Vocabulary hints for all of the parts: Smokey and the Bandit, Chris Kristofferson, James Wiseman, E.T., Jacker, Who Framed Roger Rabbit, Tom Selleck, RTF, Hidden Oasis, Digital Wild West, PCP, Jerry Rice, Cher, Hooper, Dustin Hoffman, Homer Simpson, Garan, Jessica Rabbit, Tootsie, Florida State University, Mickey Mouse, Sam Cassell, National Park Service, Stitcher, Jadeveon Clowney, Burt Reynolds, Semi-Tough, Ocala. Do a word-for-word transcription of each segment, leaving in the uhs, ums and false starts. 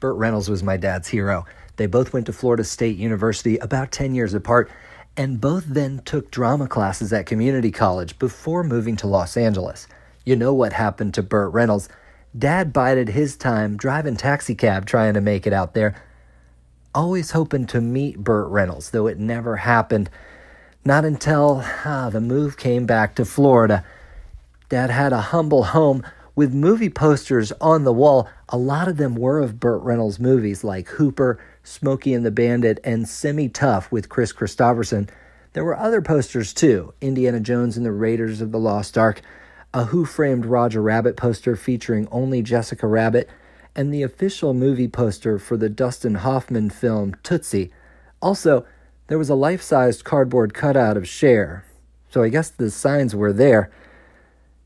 Burt Reynolds was my dad's hero. They both went to Florida State University about ten years apart, and both then took drama classes at community college before moving to Los Angeles. You know what happened to Burt Reynolds. Dad bided his time driving taxicab trying to make it out there. Always hoping to meet Burt Reynolds, though it never happened. Not until ah, the move came back to Florida. Dad had a humble home with movie posters on the wall. A lot of them were of Burt Reynolds movies like Hooper, Smokey and the Bandit, and Semi-Tough with Chris Kristofferson. There were other posters too. Indiana Jones and the Raiders of the Lost Ark, a Who Framed Roger Rabbit poster featuring only Jessica Rabbit, and the official movie poster for the Dustin Hoffman film Tootsie. Also, there was a life-sized cardboard cutout of Cher, so I guess the signs were there.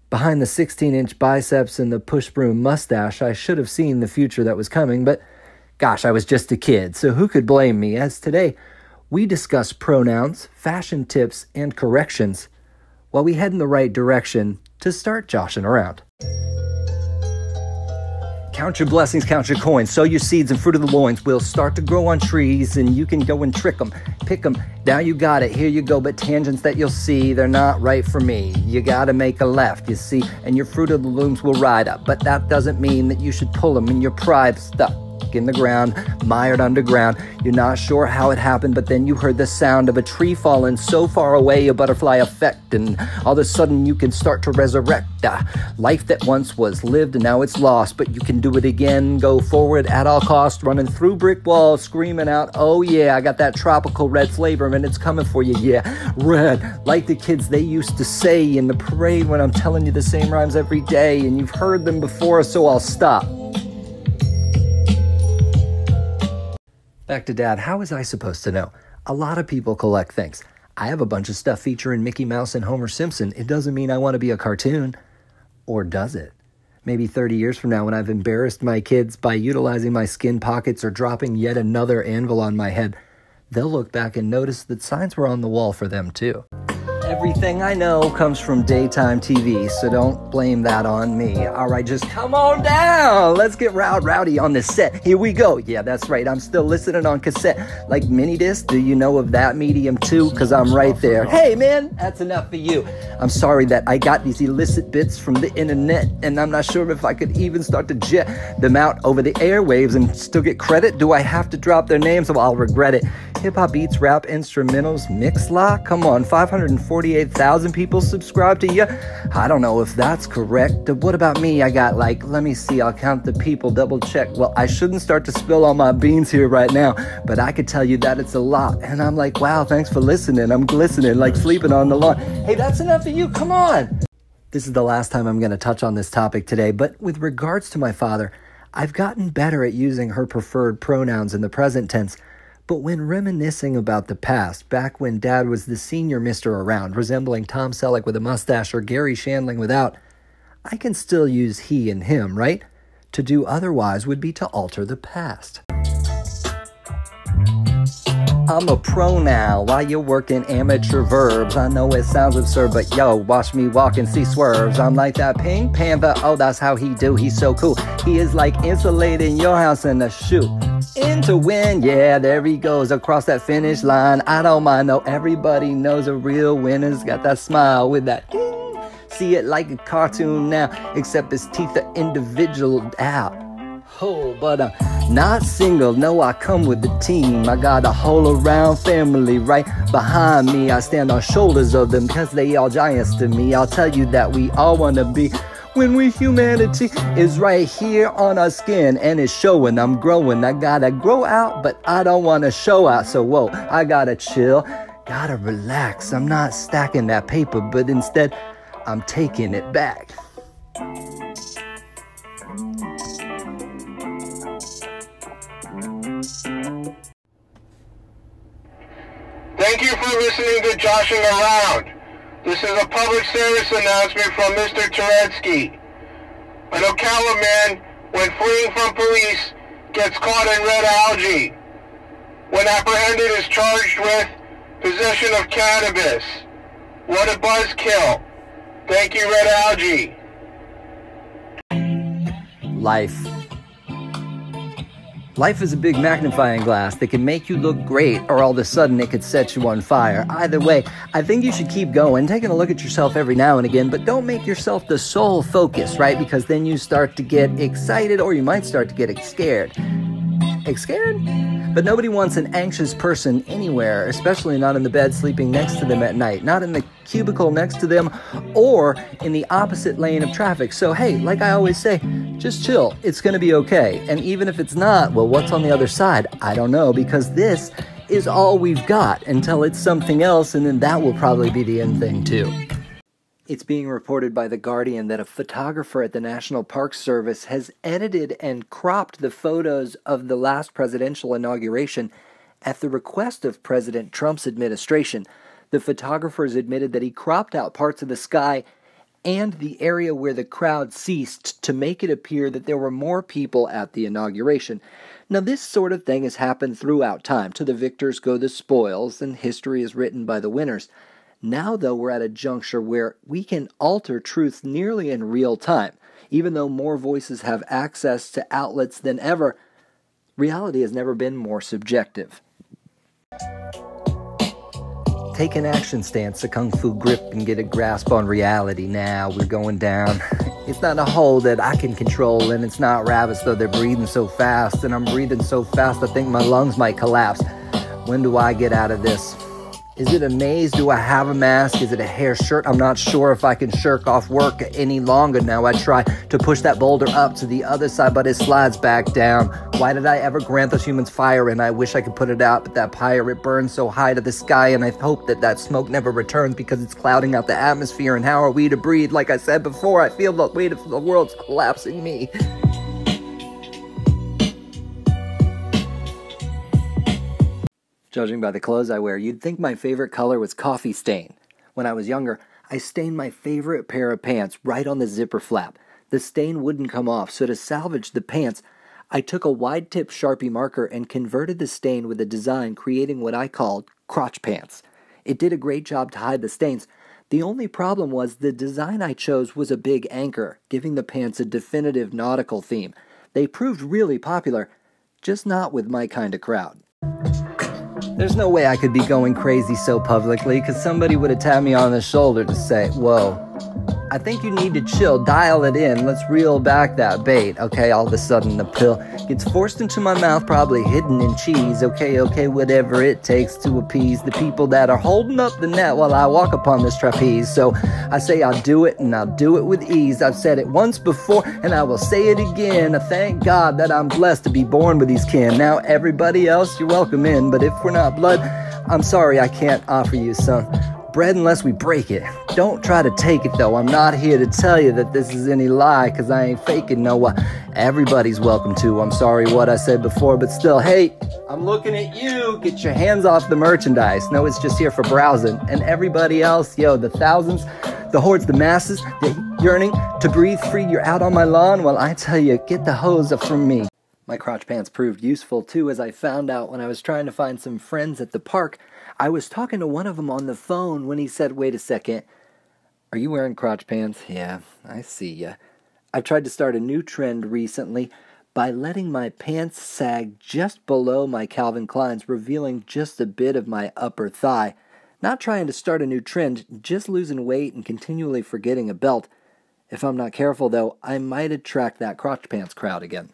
Behind the sixteen-inch biceps and the push-broom mustache, I should have seen the future that was coming, but gosh, I was just a kid, so who could blame me? As today, we discuss pronouns, fashion tips, and corrections while we head in the right direction to start joshing around. Count your blessings, count your coins, sow your seeds and fruit of the loins will start to grow on trees, and you can go and trick them, pick them, now you got it, here you go, but tangents that you'll see, they're not right for me, you gotta make a left, you see, and your fruit of the looms will ride up, but that doesn't mean that you should pull them, and your pride stuck in the ground, mired underground, you're not sure how it happened, but then you heard the sound of a tree falling so far away, a butterfly effect, and all of a sudden you can start to resurrect a life that once was lived and now it's lost, but you can do it again, go forward at all cost, running through brick walls, screaming out, oh yeah, I got that tropical red flavor and it's coming for you, yeah, red, like the kids they used to say in the parade when I'm telling you the same rhymes every day, and you've heard them before, so I'll stop. Back to Dad, how was I supposed to know? A lot of people collect things. I have a bunch of stuff featuring Mickey Mouse and Homer Simpson. It doesn't mean I want to be a cartoon. Or does it? Maybe thirty years from now when I've embarrassed my kids by utilizing my skin pockets or dropping yet another anvil on my head, they'll look back and notice that signs were on the wall for them too. Everything I know comes from daytime T V, so don't blame that on me. All right, just come on down. Let's get round rowdy on this set. Here we go. Yeah, that's right. I'm still listening on cassette. Like mini disc, do you know of that medium too? Because I'm right there. Hey, man, that's enough for you. I'm sorry that I got these illicit bits from the internet, and I'm not sure if I could even start to jet them out over the airwaves and still get credit. Do I have to drop their names? Well, I'll regret it. Hip-hop beats, rap, instrumentals, mix-la? Come on, five hundred forty-eight thousand people subscribe to you? I don't know if that's correct. What about me? I got like, let me see, I'll count the people, double-check. Well, I shouldn't start to spill all my beans here right now, but I could tell you that it's a lot. And I'm like, wow, thanks for listening. I'm glistening, like sleeping on the lawn. Hey, that's enough for you. Come on. This is the last time I'm going to touch on this topic today, but with regards to my father, I've gotten better at using her preferred pronouns in the present tense. But when reminiscing about the past, back when Dad was the senior mister around, resembling Tom Selleck with a mustache or Gary Shandling without, I can still use he and him, right? To do otherwise would be to alter the past. I'm a pronoun while you're working amateur verbs. I know it sounds absurd, but yo, watch me walk and see swerves. I'm like that pink panther, oh, that's how he do, he's so cool. He is like insulating your house in a shoe. In to win, yeah, there he goes across that finish line. I don't mind, though, everybody knows a real winner's got that smile with that ding. See it like a cartoon now, except his teeth are individual out. Oh, but I'm not single, no, I come with the team. I got a whole around family right behind me. I stand on shoulders of them because they all giants to me. I'll tell you that we all want to be when we humanity is right here on our skin and it's showing. I'm growing, I gotta grow out, but I don't want to show out. So whoa, I gotta chill, gotta relax. I'm not stacking that paper, but instead I'm taking it back. Thank you for listening to Joshing Around. This is a public service announcement from Mister Turetsky. An Ocala man, when fleeing from police, gets caught in red algae. When apprehended, is charged with possession of cannabis. What a buzzkill. Thank you, red algae. Life. Life is a big magnifying glass that can make you look great, or all of a sudden it could set you on fire. Either way, I think you should keep going, taking a look at yourself every now and again, but don't make yourself the sole focus, right? Because then you start to get excited, or you might start to get scared. Scared? But nobody wants an anxious person anywhere, especially not in the bed sleeping next to them at night, not in the cubicle next to them, or in the opposite lane of traffic. So hey, like I always say, just chill. It's going to be okay. And even if it's not, well, what's on the other side? I don't know, because this is all we've got until it's something else, and then that will probably be the end thing too. It's being reported by The Guardian that a photographer at the National Park Service has edited and cropped the photos of the last presidential inauguration at the request of President Trump's administration. The photographer has admitted that he cropped out parts of the sky and the area where the crowd ceased to make it appear that there were more people at the inauguration. Now, this sort of thing has happened throughout time. To the victors go the spoils, and history is written by the winners. Now, though, we're at a juncture where we can alter truth nearly in real time. Even though more voices have access to outlets than ever, reality has never been more subjective. Take an action stance, a kung fu grip, and get a grasp on reality. Now we're going down. It's not a hole that I can control, and it's not rabbits, though they're breathing so fast, and I'm breathing so fast I think my lungs might collapse. When do I get out of this? Is it a maze? Do I have a mask? Is it a hair shirt? I'm not sure if I can shirk off work any longer now. I try to push that boulder up to the other side, but it slides back down. Why did I ever grant those humans fire? And I wish I could put it out, but that pyre, it burns so high to the sky, and I hope that that smoke never returns because it's clouding out the atmosphere, and how are we to breathe? Like I said before, I feel the weight of the world's collapsing me. Judging by the clothes I wear, you'd think my favorite color was coffee stain. When I was younger, I stained my favorite pair of pants right on the zipper flap. The stain wouldn't come off, so to salvage the pants, I took a wide-tip Sharpie marker and converted the stain with a design, creating what I called crotch pants. It did a great job to hide the stains. The only problem was the design I chose was a big anchor, giving the pants a definitive nautical theme. They proved really popular, just not with my kind of crowd. There's no way I could be going crazy so publicly, because somebody would have tapped me on the shoulder to say, whoa, I think you need to chill, dial it in, let's reel back that bait. Okay, all of a sudden the pill gets forced into my mouth, probably hidden in cheese. Okay, okay, whatever it takes to appease the people that are holding up the net while I walk upon this trapeze. So I say I'll do it, and I'll do it with ease. I've said it once before, and I will say it again. I thank God that I'm blessed to be born with these kin. Now everybody else, you're welcome in, but if we're not blood, I'm sorry I can't offer you some bread unless we break it. Don't try to take it though. I'm not here to tell you that this is any lie, because I ain't faking no one. Everybody's welcome to. I'm sorry what I said before, but still, hey, I'm looking at you. Get your hands off the merchandise. No, it's just here for browsing. And everybody else, yo, the thousands, the hordes, the masses, the yearning to breathe free. You're out on my lawn. Well, I tell you, get the hose up from me. My crotch pants proved useful too, as I found out when I was trying to find some friends at the park. I was talking to one of them on the phone when he said, wait a second, are you wearing crotch pants? Yeah, I see ya. I've tried to start a new trend recently by letting my pants sag just below my Calvin Klein's, revealing just a bit of my upper thigh. Not trying to start a new trend, just losing weight and continually forgetting a belt. If I'm not careful, though, I might attract that crotch pants crowd again.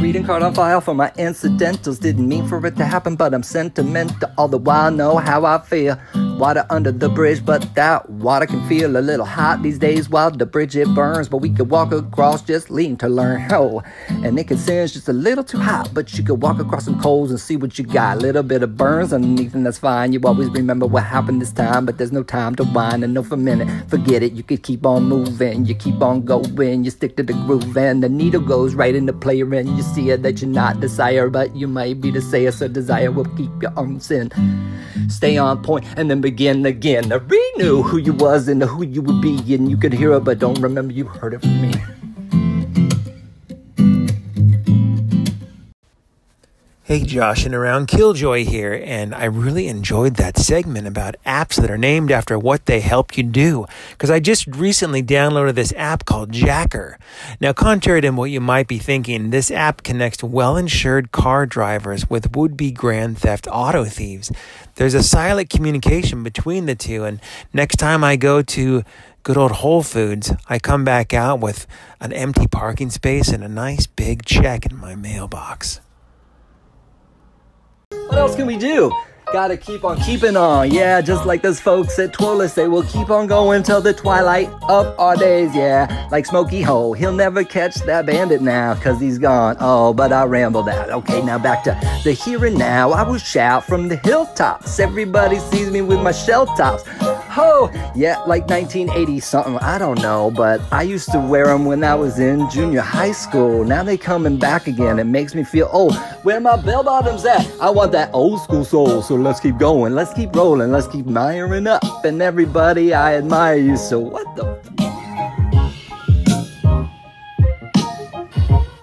Reading card on file for my incidentals. Didn't mean for it to happen, but I'm sentimental. All the while, know how I feel. Water under the bridge, but that water can feel a little hot these days while the bridge it burns. But we could walk across, just lean to learn. Oh, and it can singe just a little too hot, but you could walk across some coals and see what you got. A little bit of burns underneath, and that's fine. You always remember what happened this time, but there's no time to whine. And no for a minute, forget it. You could keep on moving, you keep on going, you stick to the groove, and the needle goes right into player. And you see it that you're not desire, but you might be the sayer, so desire will keep your own sin. Stay on point and then begin again to renew who you was and who you would be. And you could hear it, but don't remember you heard it from me. Hey, Josh and Around Killjoy here, and I really enjoyed that segment about apps that are named after what they help you do, because I just recently downloaded this app called Jacker. Now, contrary to what you might be thinking, this app connects well-insured car drivers with would-be grand theft auto thieves. There's a silent communication between the two, and next time I go to good old Whole Foods, I come back out with an empty parking space and a nice big check in my mailbox. What else can we do? Gotta keep on keeping on. Yeah, just like those folks at Twirler say, we'll keep on going till the twilight of our days. Yeah, like Smokey Ho, he'll never catch that bandit now, cause he's gone. Oh, but I rambled out. Okay, now back to the here and now. I will shout from the hilltops. Everybody sees me with my shell tops. Ho! Yeah, like nineteen eighty something, I don't know, but I used to wear them when I was in junior high school. Now they coming back again. It makes me feel old. Where my bell bottoms at? I want that old school soul. So let's keep going, let's keep rolling, let's keep miring up. And everybody, I admire you. So what the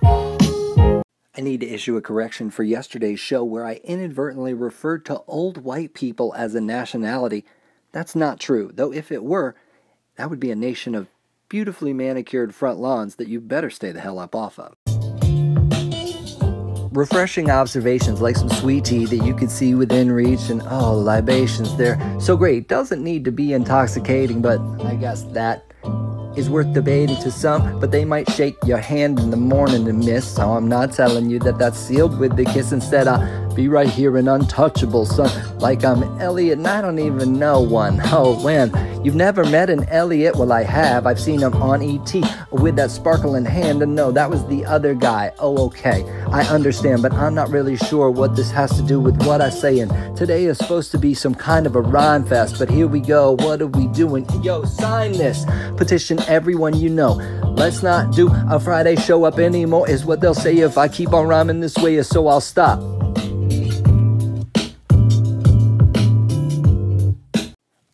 f- I need to issue a correction for yesterday's show where I inadvertently referred to old white people as a nationality. That's not true, though if it were, that would be a nation of beautifully manicured front lawns that you better stay the hell up off of. Refreshing observations like some sweet tea that you can see within reach, and oh, libations, they're so great. Doesn't need to be intoxicating, but I guess that is worth debating to some, but they might shake your hand in the morning and miss, so I'm not telling you that that's sealed with the kiss. Instead, I'll be right here and untouchable, son, like I'm Elliot, and I don't even know one. Oh, when? You've never met an Elliot? Well, I have. I've seen him on E T with that sparkling hand, and no, that was the other guy. Oh, okay. I understand, but I'm not really sure what this has to do with what I say, and today is supposed to be some kind of a rhyme fest, but here we go. What are we doing? Yo, sign this petition. Everyone you know, let's not do a Friday show up anymore is what they'll say if I keep on rhyming this way, so I'll stop.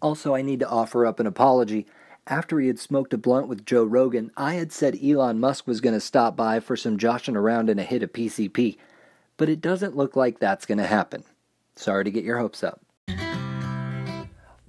Also, I need to offer up an apology. After he had smoked a blunt with Joe Rogan, I had said Elon Musk was going to stop by for some joshing around and a hit of P C P, but it doesn't look like that's going to happen. Sorry to get your hopes up.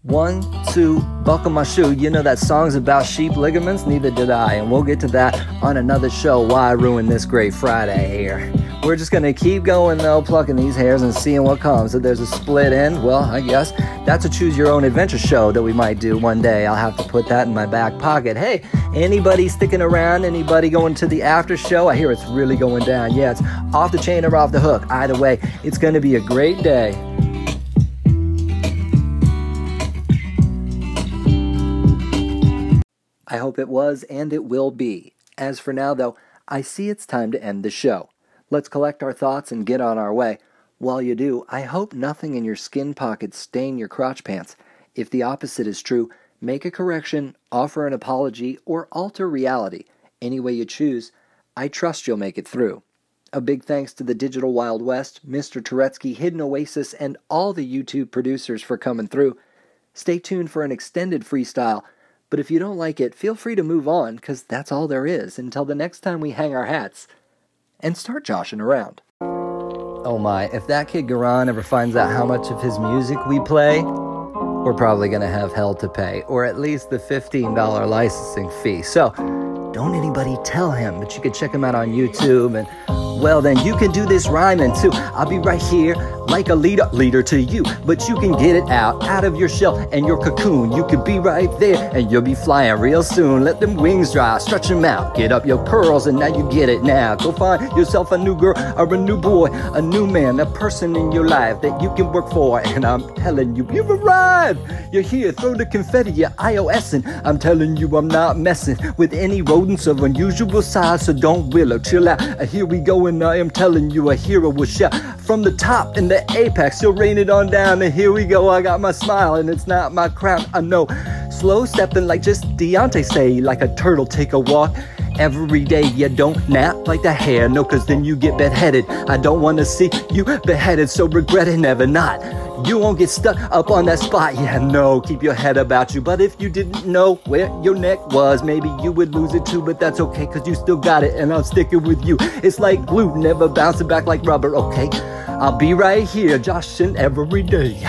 One, two, buckle my shoe. You know that song's about sheep ligaments? Neither did I, and we'll get to that on another show. Why ruin this great Friday here? We're just gonna keep going though, plucking these hairs and seeing what comes. If there's a split end, well, I guess that's a choose your own adventure show that we might do one day. I'll have to put that in my back pocket. Hey, anybody sticking around? Anybody going to the after show? I hear it's really going down. Yeah, it's off the chain or off the hook. Either way, it's gonna be a great day. I hope it was, and it will be. As for now, though, I see it's time to end the show. Let's collect our thoughts and get on our way. While you do, I hope nothing in your skin pockets stain your crotch pants. If the opposite is true, make a correction, offer an apology, or alter reality. Any way you choose, I trust you'll make it through. A big thanks to the Digital Wild West, Mister Turetsky, Hidden Oasis, and all the YouTube producers for coming through. Stay tuned for an extended freestyle. But if you don't like it, feel free to move on, because that's all there is until the next time we hang our hats and start joshing around. Oh my, if that kid Garan ever finds out how much of his music we play, we're probably going to have hell to pay, or at least the fifteen dollars licensing fee. So don't anybody tell him, but you can check him out on YouTube. And well, then you can do this rhyming too. I'll be right here like a leader, leader to you. But you can get it out, out of your shell and your cocoon. You could be right there and you'll be flying real soon. Let them wings dry, stretch them out. Get up your curls and now you get it now. Go find yourself a new girl or a new boy, a new man, a person in your life that you can work for. And I'm telling you, you've arrived. You're here, throw the confetti, you're iOSing. I'm telling you, I'm not messing with any rodents of unusual size. So don't willow, chill out. Here we go. And I am telling you, a hero will shout from the top in the apex. You'll rain it on down, and here we go. I got my smile, and it's not my crown. I know, slow stepping like just Deontay say, like a turtle take a walk. Every day you don't nap like the hare, no, cause then you get bedheaded. I don't wanna see you beheaded, so regret it, never not. You won't get stuck up on that spot, yeah, no, keep your head about you. But if you didn't know where your neck was, maybe you would lose it too, but that's okay, cause you still got it, and I'm sticking with you. It's like glue, never bouncing back like rubber, okay? I'll be right here, Justin, every day.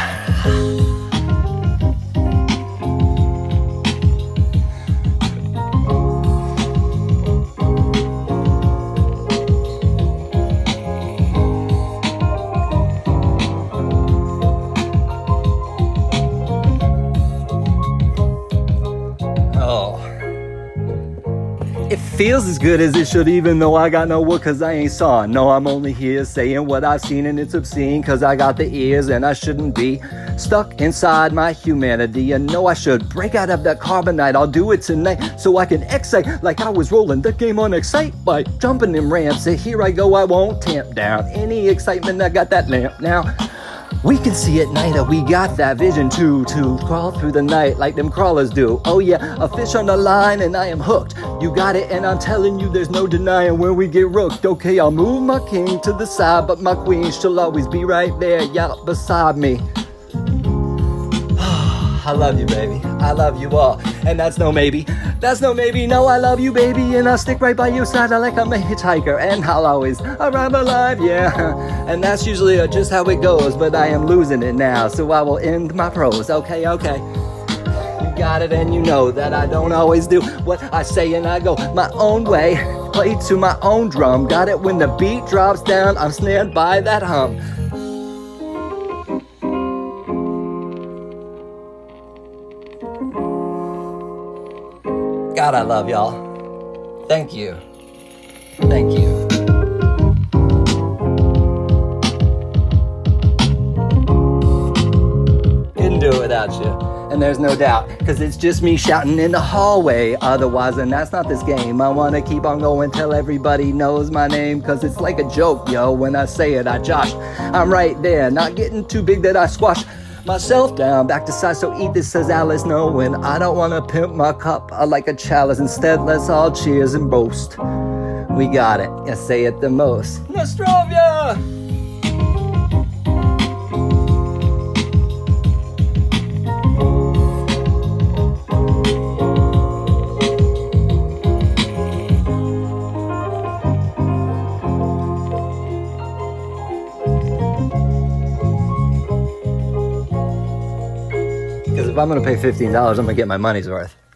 Feels as good as it should, even though I got no work cause I ain't saw. No, I'm only here saying what I've seen, and it's obscene cause I got the ears and I shouldn't be stuck inside my humanity. And no, I should break out of that carbonite. I'll do it tonight so I can excite like I was rolling the game on Excite by jumping them ramps. And here I go, I won't tamp down any excitement. I got that lamp now. We can see at night, we got that vision too, to crawl through the night like them crawlers do. Oh yeah, a fish on the line and I am hooked. You got it and I'm telling you there's no denying where we get rooked. Okay, I'll move my king to the side, but my queen, she'll always be right there, yeah, beside me. I love you, baby. I love you all. And that's no maybe. That's no maybe. No, I love you, baby. And I'll stick right by your side like I'm a hitchhiker. And I'll always arrive alive, yeah. And that's usually just how it goes. But I am losing it now, so I will end my prose. Okay, okay. You got it, and you know that I don't always do what I say, and I go my own way. Play to my own drum. Got it when the beat drops down. I'm snared by that hum. God, I love y'all. Thank you. Thank you. Couldn't do it without you. And there's no doubt, because it's just me shouting in the hallway otherwise, and that's not this game. I want to keep on going till everybody knows my name, because it's like a joke, yo. When I say it, I josh. I'm right there, not getting too big that I squash myself down, back to size, so eat this, says Alice. No, when I don't want to pimp my cup I like a chalice. Instead, let's all cheers and boast. We got it. I say it the most. Nostrovia! If I'm gonna pay fifteen dollars, I'm gonna get my money's worth.